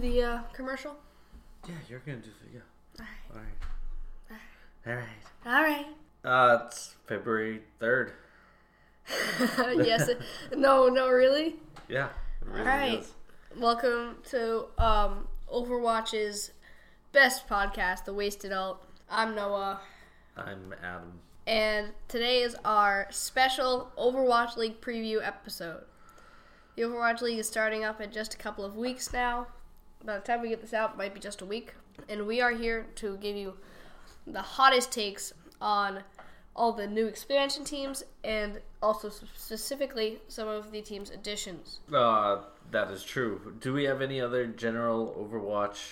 The commercial? Yeah, you're going to do it, yeah. All right. It's February 3rd. Yes. Really? Yeah. Really. All right. Is. Welcome to Overwatch's best podcast, The Wasted Alt. I'm Noah. I'm Adam. And today is our special Overwatch League preview episode. The Overwatch League is starting up in just a couple of weeks now. By the time we get this out, it might be just a week. And we are here to give you the hottest takes on all the new expansion teams and also specifically some of the team's additions. That is true. Do we have any other general Overwatch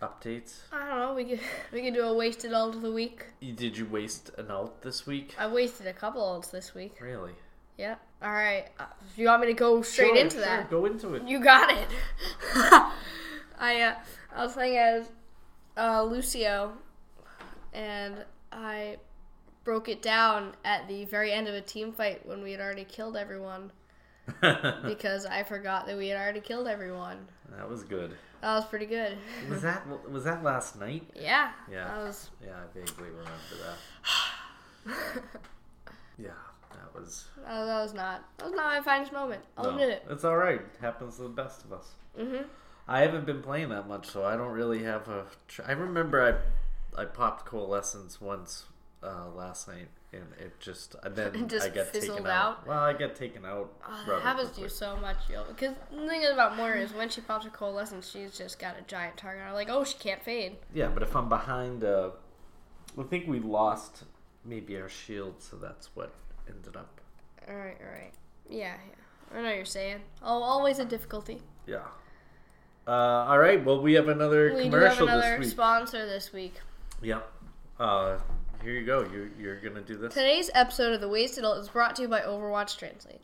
updates? I don't know. We could do a wasted ult of the week. Did you waste an ult this week? I wasted a couple ults this week. Really? Yeah. All right. You want me to go straight into that? Go into it. You got it. I was playing as Lucio, and I broke it down at the very end of a team fight when we had already killed everyone because I forgot that we had already killed everyone. That was good. That was pretty good. Was that last night? Yeah. Yeah. I vaguely remember that. Yeah. That was not my finest moment. I'll admit it. It's alright. It happens to the best of us. Mm-hmm. I haven't been playing that much, so I don't really have a... I remember I popped Coalescence once last night, and it just... And then it just I got fizzled taken out. Well, I got taken out. That happens to you so much, yo. Because the thing about Moira is when she pops her Coalescence, she's just got a giant target. I'm like, oh, she can't fade. Yeah, but if I'm behind... I think we lost maybe our shield, so that's what... ended up. All right. Yeah. I know what you're saying. Oh, always a difficulty. Yeah. All right. Well, we have another commercial this week. We have another sponsor this week. Yep. Here you go. You're gonna do this. Today's episode of The Wasted Alt is brought to you by Overwatch Translate.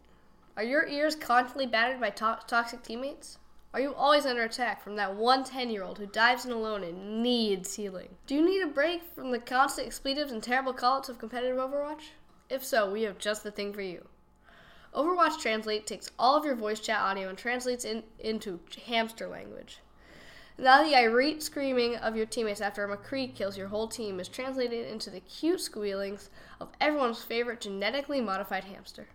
Are your ears constantly battered by toxic teammates? Are you always under attack from that one 10-year-old who dives in alone and needs healing? Do you need a break from the constant expletives and terrible call-outs of competitive Overwatch? If so, we have just the thing for you. Overwatch Translate takes all of your voice chat audio and translates into hamster language. Now the irate screaming of your teammates after a McCree kills your whole team is translated into the cute squealings of everyone's favorite genetically modified hamster.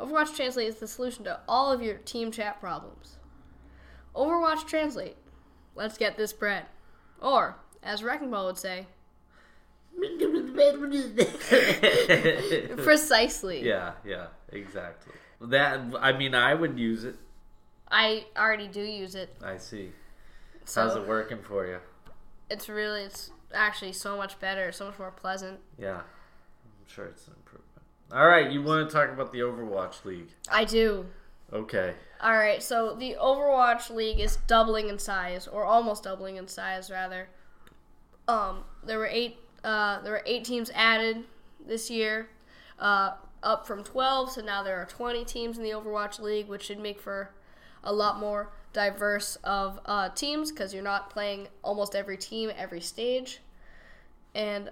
Overwatch Translate is the solution to all of your team chat problems. Overwatch Translate. Let's get this bread. Or, as Wrecking Ball would say... Precisely. Yeah, exactly. I would use it. I already do use it. I see. So, how's it working for you? It's actually so much better, so much more pleasant. Yeah, I'm sure it's an improvement. All right, you want to talk about the Overwatch League? I do. Okay. All right, so the Overwatch League is doubling in size, or almost doubling in size, rather. There were 8 teams added this year, up from 12, so now there are 20 teams in the Overwatch League, which should make for a lot more diverse of teams, because you're not playing almost every team every stage, and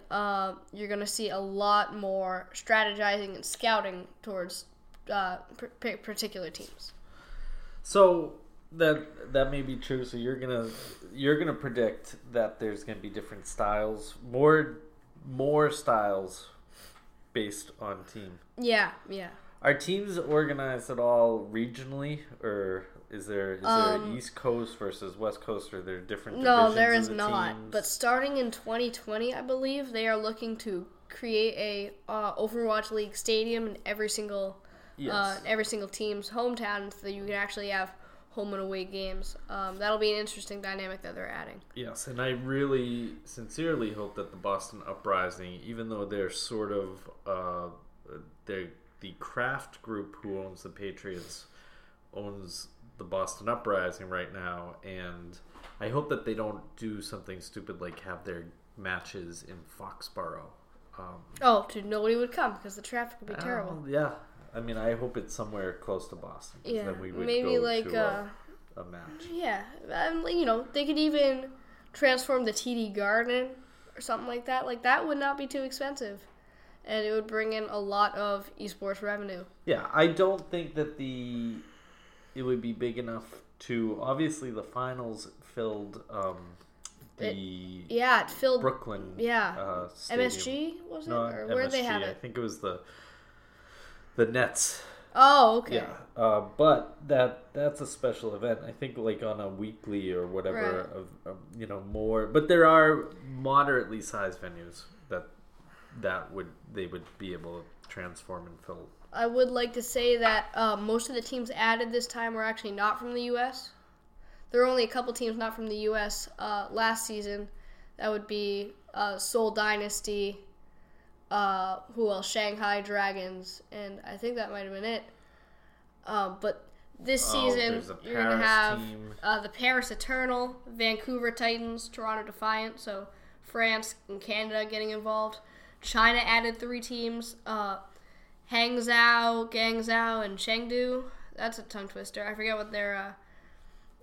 you're going to see a lot more strategizing and scouting towards particular teams. So... That may be true. So you're gonna predict that there's gonna be different styles, more styles based on team. Yeah. Are teams organized at all regionally, or is there East Coast versus West Coast, or are there different divisions? No, there is not. Teams? But starting in 2020, I believe they are looking to create a Overwatch League stadium in every single team's hometown, so that you can actually have home and away games. That'll be an interesting dynamic that they're adding. Yes, and I really sincerely hope that the Boston Uprising, even though they're sort of the Kraft Group who owns the Patriots owns the Boston Uprising right now, and I hope that they don't do something stupid like have their matches in Foxborough. Dude, nobody would come because the traffic would be terrible. Yeah. I mean, I hope it's somewhere close to Boston. Yeah, then we would maybe go like to a match. Yeah, they could even transform the TD Garden or something like that. Like that would not be too expensive, and it would bring in a lot of esports revenue. Yeah, I don't think that it would be big enough to. Obviously, the finals filled it filled Brooklyn. Yeah. MSG was it? Or where did they have it? I think it was the Nets. Oh, okay. Yeah, but that's a special event. I think like on a weekly or whatever, right. More. But there are moderately sized venues that they would be able to transform and fill. I would like to say that most of the teams added this time were actually not from the U.S. There were only a couple teams not from the U.S. Last season. That would be Seoul Dynasty. Who else? Shanghai Dragons, and I think that might have been it. But this season, you're going to have the Paris Eternal, Vancouver Titans, Toronto Defiant, so France and Canada getting involved. China added 3 teams, Hangzhou, Guangzhou, and Chengdu. That's a tongue twister. I forget what their...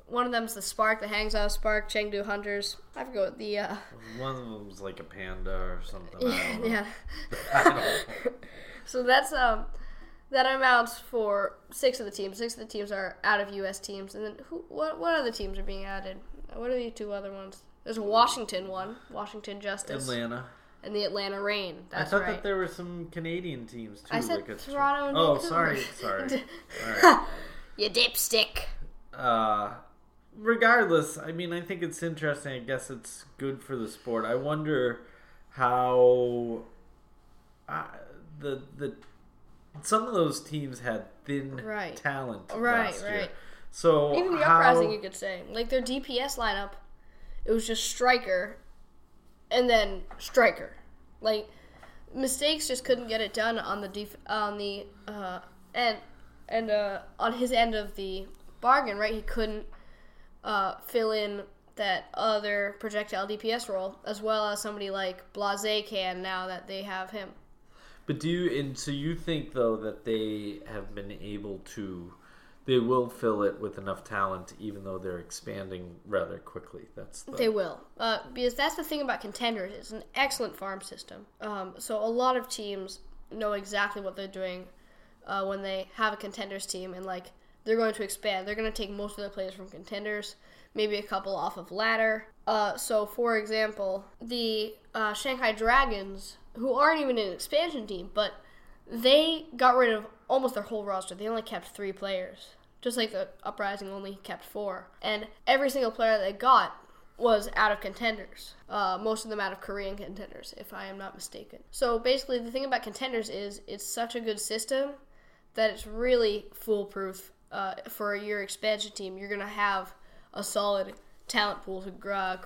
one of them's the Spark, the Hangzhou Spark, Chengdu Hunters. I forgot what the... One of them's like a panda or something. Yeah. I don't know. So that's... that amounts for 6 of the teams. 6 of the teams are out of U.S. teams. And then what other teams are being added? What are the 2 other ones? There's a Washington one. Washington Justice. Atlanta. And the Atlanta Reign. That's right. I thought that there were some Canadian teams, too. I said like Toronto and Vancouver. Sorry. All right. You dipstick. Regardless, I mean, I think it's interesting. I guess it's good for the sport. I wonder how the some of those teams had thin talent last year. So even the Uprising, you could say, like their DPS lineup, it was just Striker, and then Striker. Like Mistakes just couldn't get it done on the on his end of the bargain. Right, he couldn't. Fill in that other projectile DPS role, as well as somebody like Blaze can now that they have him. But so you think, though, that they have been able to, they will fill it with enough talent, even though they're expanding rather quickly. They will. Because that's the thing about Contenders. It's an excellent farm system. So a lot of teams know exactly what they're doing when they have a Contenders team, and like, they're going to expand. They're going to take most of their players from Contenders, maybe a couple off of Ladder. So, for example, the Shanghai Dragons, who aren't even an expansion team, but they got rid of almost their whole roster. They only kept 3 players, just like the Uprising only kept 4. And every single player they got was out of Contenders, most of them out of Korean Contenders, if I am not mistaken. So, basically, the thing about Contenders is it's such a good system that it's really foolproof. For your expansion team, you're going to have a solid talent pool to grab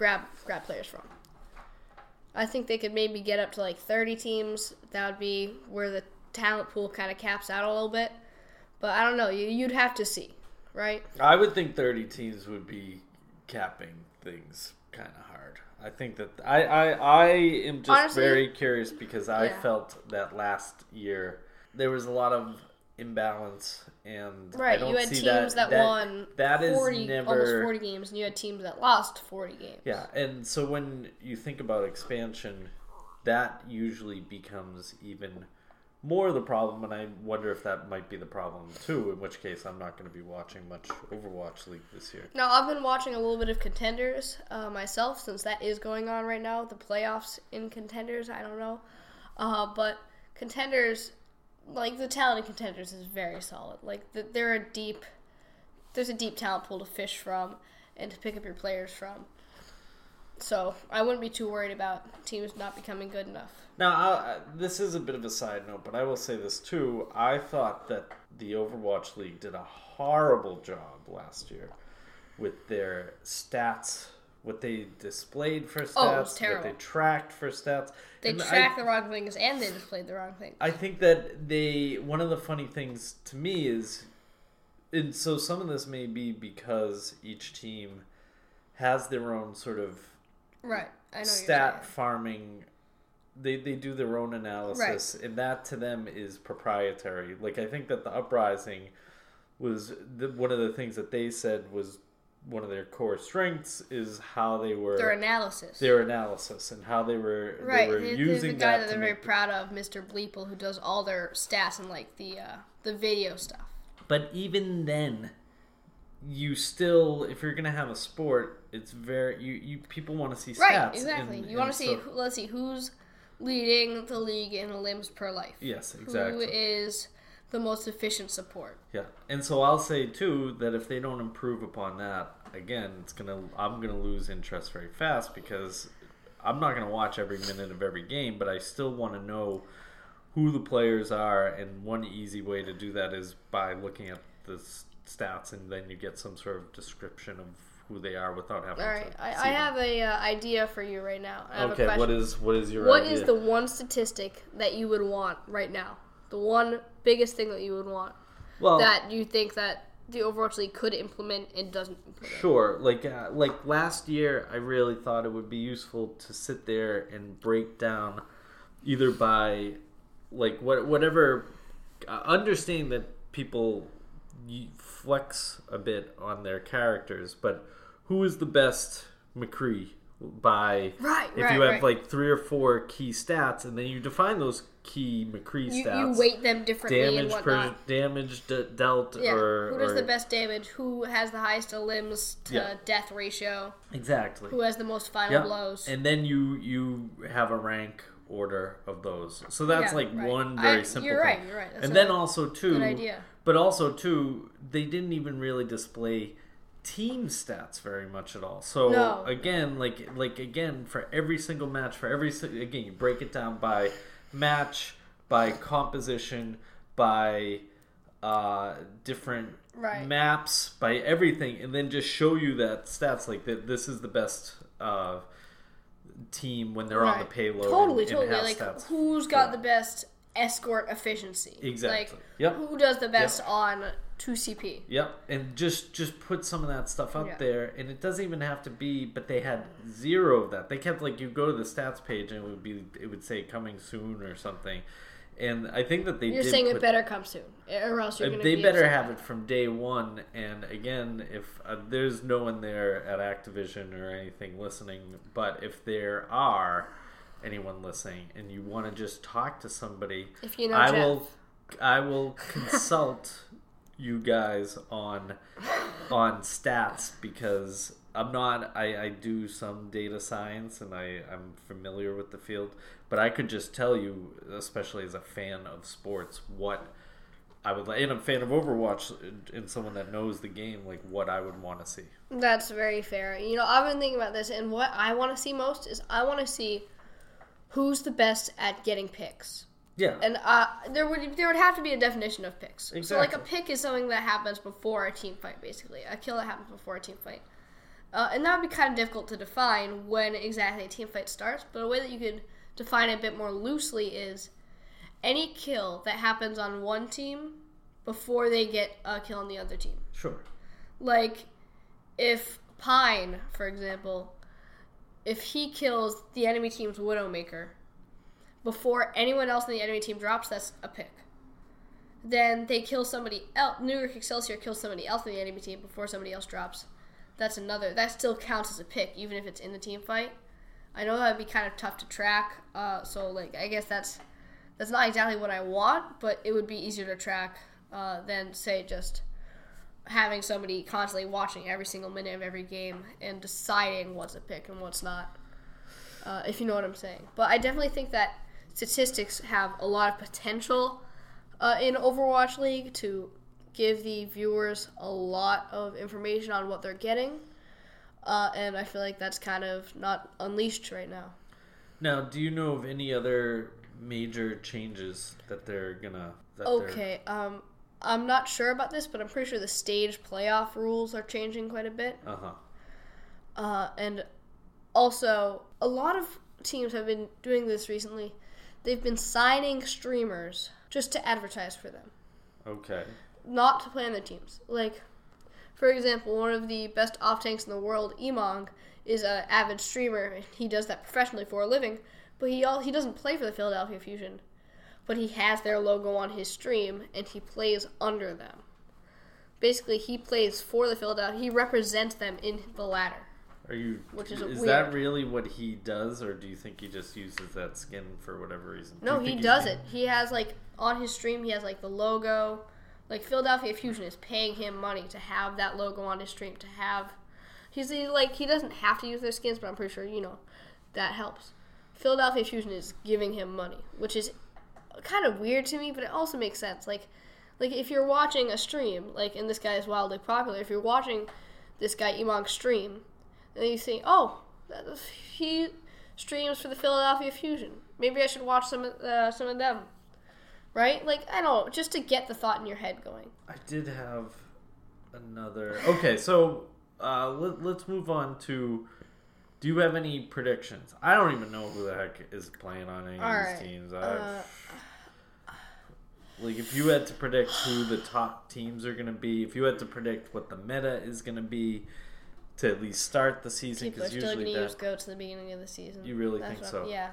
players from. I think they could maybe get up to like 30 teams. That would be where the talent pool kind of caps out a little bit. But I don't know. You'd have to see, right? I would think 30 teams would be capping things kind of hard. I think that I am just honestly, very curious because I felt that last year there was a lot of imbalance, and right, I don't you had see teams that won that 40, is never, almost 40 games, and you had teams that lost 40 games. Yeah, and so when you think about expansion, that usually becomes even more the problem, and I wonder if that might be the problem too, in which case I'm not going to be watching much Overwatch League this year. Now, I've been watching a little bit of Contenders myself, since that is going on right now, the playoffs in Contenders, I don't know, but Contenders... Like, the talent in Contenders is very solid. Like, there's a deep talent pool to fish from and to pick up your players from. So, I wouldn't be too worried about teams not becoming good enough. Now, this is a bit of a side note, but I will say this, too. I thought that the Overwatch League did a horrible job last year with their stats, what they displayed for stats, what they tracked for stats. They tracked the wrong things, and they displayed the wrong things. I think that one of the funny things to me is, and so some of this may be because each team has their own sort of stat farming. They do their own analysis, and that to them is proprietary. Like, I think that the Uprising was one of the things that they said was, one of their core strengths is how they were... Their analysis and how they were, using that. Right, the guy that they're very proud of, Mr. Bleeple, who does all their stats and, like, the video stuff. But even then, you still, if you're gonna have a sport, it's very people want to see stats. Right, exactly. You want to see. Let's see who's leading the league in limbs per life. Yes, exactly. Who is the most efficient support? Yeah, and so I'll say too that if they don't improve upon that, again, I'm gonna lose interest very fast because I'm not gonna watch every minute of every game, but I still want to know who the players are, and one easy way to do that is by looking at the stats, and then you get some sort of description of who they are without having to. All right, I have an idea for you right now. I have a question. What is the one statistic that you would want right now? The one biggest thing that you would want that you think that the Overwatch League could implement and doesn't implement? Sure. Like last year, I really thought it would be useful to sit there and break down either by like whatever, understanding that people flex a bit on their characters, but who is the best McCree by if you have like three or four key stats, and then you define those key McCree stats. You weight them differently and whatnot. Damage dealt. Yeah. Who does the best damage? Who has the highest limbs to death ratio? Exactly. Who has the most final blows? And then you have a rank order of those. So that's one very simple thing. You're right. That's good idea. But also, too, they didn't even really display team stats very much at all. So, again, for every single match, again, you break it down by match, by composition, by different maps, by everything, and then just show you that stats, like, that this is the best team when they're on the payload. Totally. Like, stats. Who's got the best escort efficiency? Exactly. Like, who does the best on 2CP? Yep. And just put some of that stuff up there, and it doesn't even have to be. But they had zero of that. They kept like, you go to the stats page and it would say coming soon or something. And I think that it better come soon, or else you're going to be. They better have it from day one. And again, if there's no one there at Activision or anything listening, but if there are anyone listening and you want to just talk to somebody, if you know Jeff, I will consult you guys on stats, because I'm not. I do some data science and I'm familiar with the field, but I could just tell you, especially as a fan of sports, what I would like, and I'm a fan of Overwatch and someone that knows the game, like what I would want to see. That's very fair. You know, I've been thinking about this, and what I want to see most is I want to see who's the best at getting picks. Yeah. And there would have to be a definition of picks. Exactly. So like a pick is something that happens before a team fight, basically. A kill that happens before a team fight. And that would be kind of difficult to define when exactly a team fight starts, but a way that you could define it a bit more loosely is any kill that happens on one team before they get a kill on the other team. Sure. Like if Pine, for example, if he kills the enemy team's Widowmaker before anyone else in the enemy team drops, that's a pick. Then they kill somebody else. New York Excelsior kills somebody else in the enemy team before somebody else drops. That's another. That still counts as a pick, even if it's in the team fight. I know that would be kind of tough to track. So, like, I guess that's not exactly what I want, but it would be easier to track than, say, just having somebody constantly watching every single minute of every game and deciding what's a pick and what's not, if you know what I'm saying. But I definitely think that statistics have a lot of potential in Overwatch League to give the viewers a lot of information on what they're getting, and I feel like that's kind of not unleashed right now. Now, do you know of any other major changes that they're gonna... I'm not sure about this, but I'm pretty sure the stage playoff rules are changing quite a bit. Uh-huh. And also, a lot of teams have been doing this recently. They've been signing streamers just to advertise for them. Okay. Not to play on their teams. Like, for example, one of the best off-tanks in the world, Emong, is an avid streamer. He does that professionally for a living, but he doesn't play for the Philadelphia Fusion. But he has their logo on his stream, and he plays under them. Basically, he plays for the Philadelphia. He represents them in the ladder. Is that really what he does, or do you think he just uses that skin for whatever reason? No, he does it. He has, like, on his stream, he has, like, the logo, Like, Philadelphia Fusion is paying him money to have that logo on his stream, to have... he doesn't have to use their skins, but I'm pretty sure, you know, that helps. Philadelphia Fusion is giving him money, which is kind of weird to me, but it also makes sense. Like if you're watching a stream, like, and this guy is wildly popular, if you're watching this guy Emong stream, and then you see, oh, he streams for the Philadelphia Fusion. Maybe I should watch some of them. Right? Like, I don't know, just to get the thought in your head going. I did have another... Okay, so let's move on to... Do you have any predictions? I don't even know who the heck is playing on any of these teams. Like, if you had to predict who the top teams are going to be, if you had to predict what the meta is going to be to at least start the season, because usually people are still going to go to the beginning of the season. You really think so? Yeah.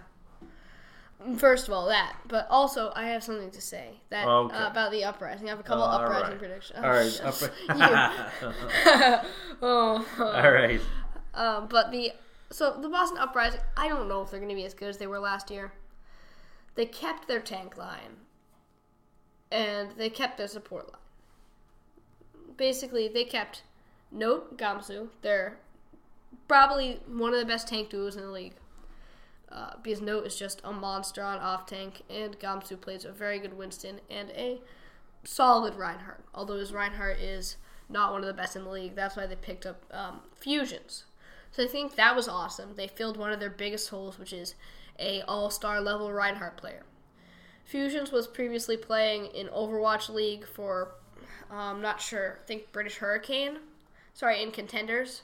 First of all, that. But also, I have something to say about the Uprising. I have a couple Uprising predictions. All right. All right. So, the Boston Uprising, I don't know if they're going to be as good as they were last year. They kept their tank line. And they kept their support line. Basically, they kept Note, Gamsu. They're probably one of the best tank duos in the league. Because Note is just a monster on off-tank, and Gamsu plays a very good Winston and a solid Reinhardt. Although his Reinhardt is not one of the best in the league. That's why they picked up Fusions. So I think that was awesome. They filled one of their biggest holes, which is a all-star level Reinhardt player. Fusions was previously playing in Overwatch League for, not sure, I think British Hurricane. Sorry, in Contenders.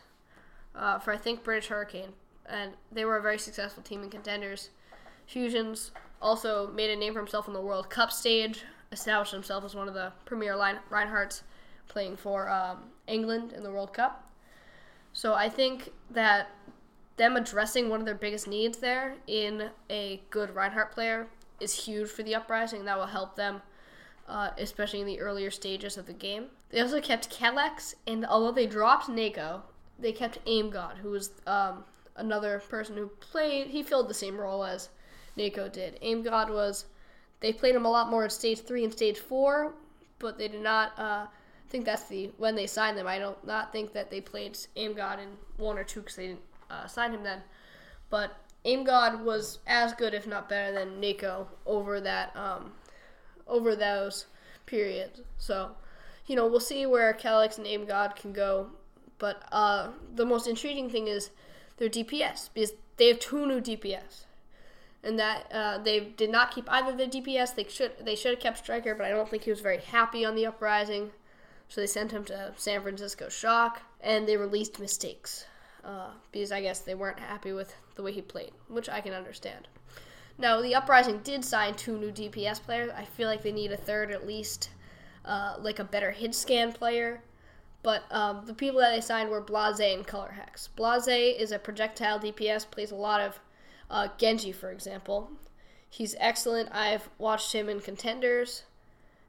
For, I think, British Hurricane. And they were a very successful team in Contenders. Fusions also made a name for himself on the World Cup stage, established himself as one of the premier Reinhardts playing for England in the World Cup. So I think that them addressing one of their biggest needs there in a good Reinhardt player is huge for the Uprising. That will help them, especially in the earlier stages of the game. They also kept Coalescence, and although they dropped Nako, they kept Aim God, who was another person who played. He filled the same role as Nako did. Aim God was, they played him a lot more in Stage 3 and Stage 4, but they did not... think that's when they signed them. I don't not think that they played Aim God in 1 or 2 because they didn't sign him then. But Aim God was as good, if not better, than Nako over that over those periods. So, you know, we'll see where Coalescence and Aim God can go. But the most intriguing thing is their DPS, because they have 2 new DPS, and that they did not keep either of their DPS. They should have kept Striker, but I don't think he was very happy on the Uprising. So they sent him to San Francisco Shock, and they released Mistakes. Because I guess they weren't happy with the way he played, which I can understand. Now, the Uprising did sign 2 new DPS players. I feel like they need a third at least, like a better Hitscan player. But the people that they signed were Blaze and Color Hex. Blaze is a projectile DPS, plays a lot of Genji, for example. He's excellent. I've watched him in Contenders,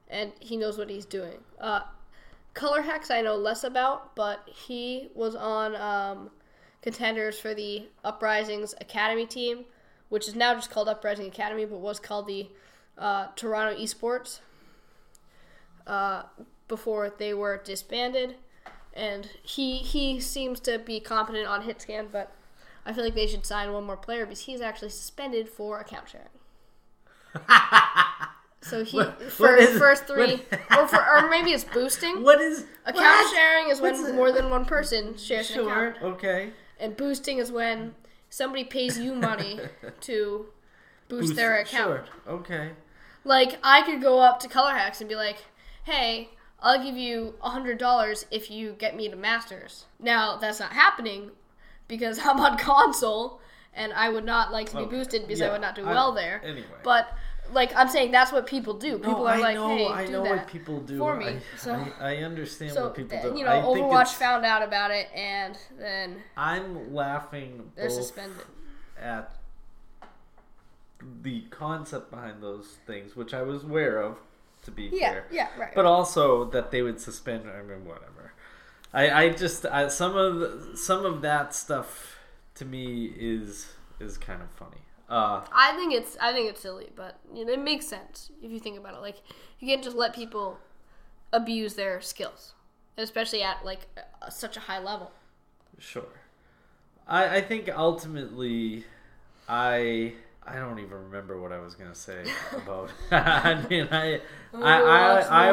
and he knows what he's doing. Color Hex I know less about, but he was on Contenders for the Uprising's Academy team, which is now just called Uprising Academy, but was called the Toronto Esports before they were disbanded. And he seems to be competent on Hitscan, but I feel like they should sign one more player because he's actually suspended for account sharing. So he or maybe it's boosting. What is account sharing is when more than one person shares an account. Sure. Okay. And boosting is when somebody pays you money to boost their account. Sure. Okay. Like, I could go up to Color Hacks and be like, "Hey, I'll give you $100 if you get me to Masters." Now that's not happening because I'm on console, and I would not like to be boosted because I would not do well there. Anyway, but. Like, I'm saying that's what people do. People are like, hey, I know what people do for me. I understand what people do. You know, Overwatch found out about it, and then I'm laughing. They're suspended at the concept behind those things, which I was aware of, to be fair. Yeah, right. But also that they would suspend. I mean, whatever. I just some of that stuff to me is kind of funny. I think it's silly, but you know, it makes sense if you think about it. Like, you can't just let people abuse their skills, especially at like such a high level. Sure. I think ultimately, I don't even remember what I was gonna say about. I mean, I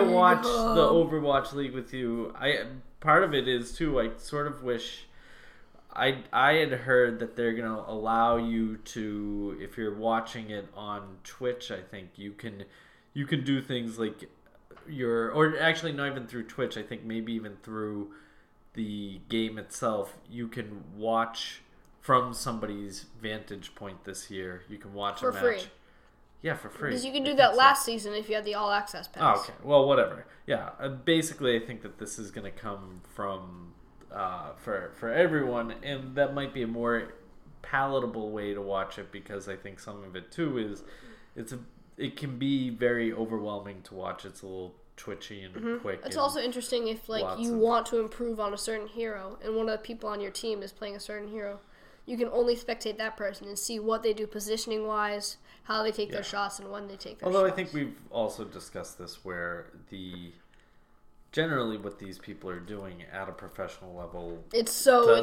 watched the Overwatch League with you. I part of it is too. I sort of wish I had heard that they're gonna allow you to, if you're watching it on Twitch, I think you can do things like or actually not even through Twitch. I think maybe even through the game itself, you can watch from somebody's vantage point this year. You can watch a match. Free. Yeah, for free. Because you can do that last season if you had the All Access Pass. Oh, okay. Well, whatever. Yeah. Basically, I think that this is going to come from for everyone, and that might be a more palatable way to watch it, because I think some of it too is it can be very overwhelming to watch. It's a little twitchy and quick. It's also interesting if like you want to improve on a certain hero, and one of the people on your team is playing a certain hero. You can only spectate that person and see what they do positioning-wise, how they take their shots, and when they take their shots. Although I think we've also discussed this, where generally what these people are doing at a professional level, it's so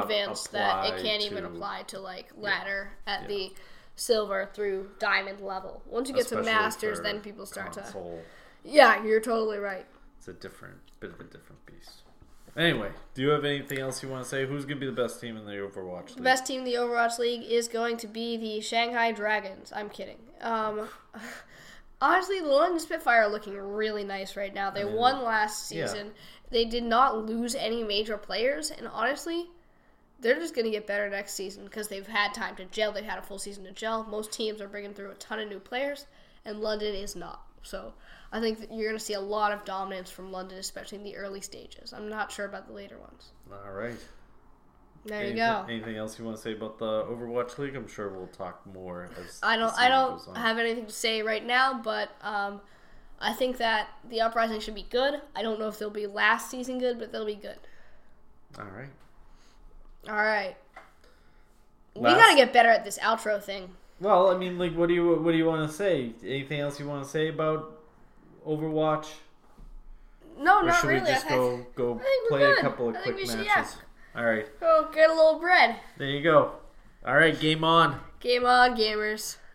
advanced that it can't even apply to like ladder at the silver through diamond level. Once you get to masters, then people start console. Yeah, you're totally right. It's a different beast. Anyway, do you have anything else you want to say? Who's going to be the best team in the Overwatch League? The best team in the Overwatch League is going to be the Shanghai Dragons. I'm kidding. Honestly, the London Spitfire are looking really nice right now. They won last season. Yeah. They did not lose any major players. And honestly, they're just going to get better next season because they've had time to gel. They've had a full season to gel. Most teams are bringing through a ton of new players, and London is not. So I think that you're going to see a lot of dominance from London, especially in the early stages. I'm not sure about the later ones. All right. There you go. Anything else you want to say about the Overwatch League? I'm sure we'll talk more as I don't have anything to say right now, but I think that the Uprising should be good. I don't know if they'll be last season good, but they'll be good. All right. We got to get better at this outro thing. Well, I mean, like, what do you want to say? Anything else you want to say about Overwatch? No, or not really. Should we just go play a couple of quick matches? Yeah. All right. Go get a little bread. There you go. All right, game on. Game on, gamers.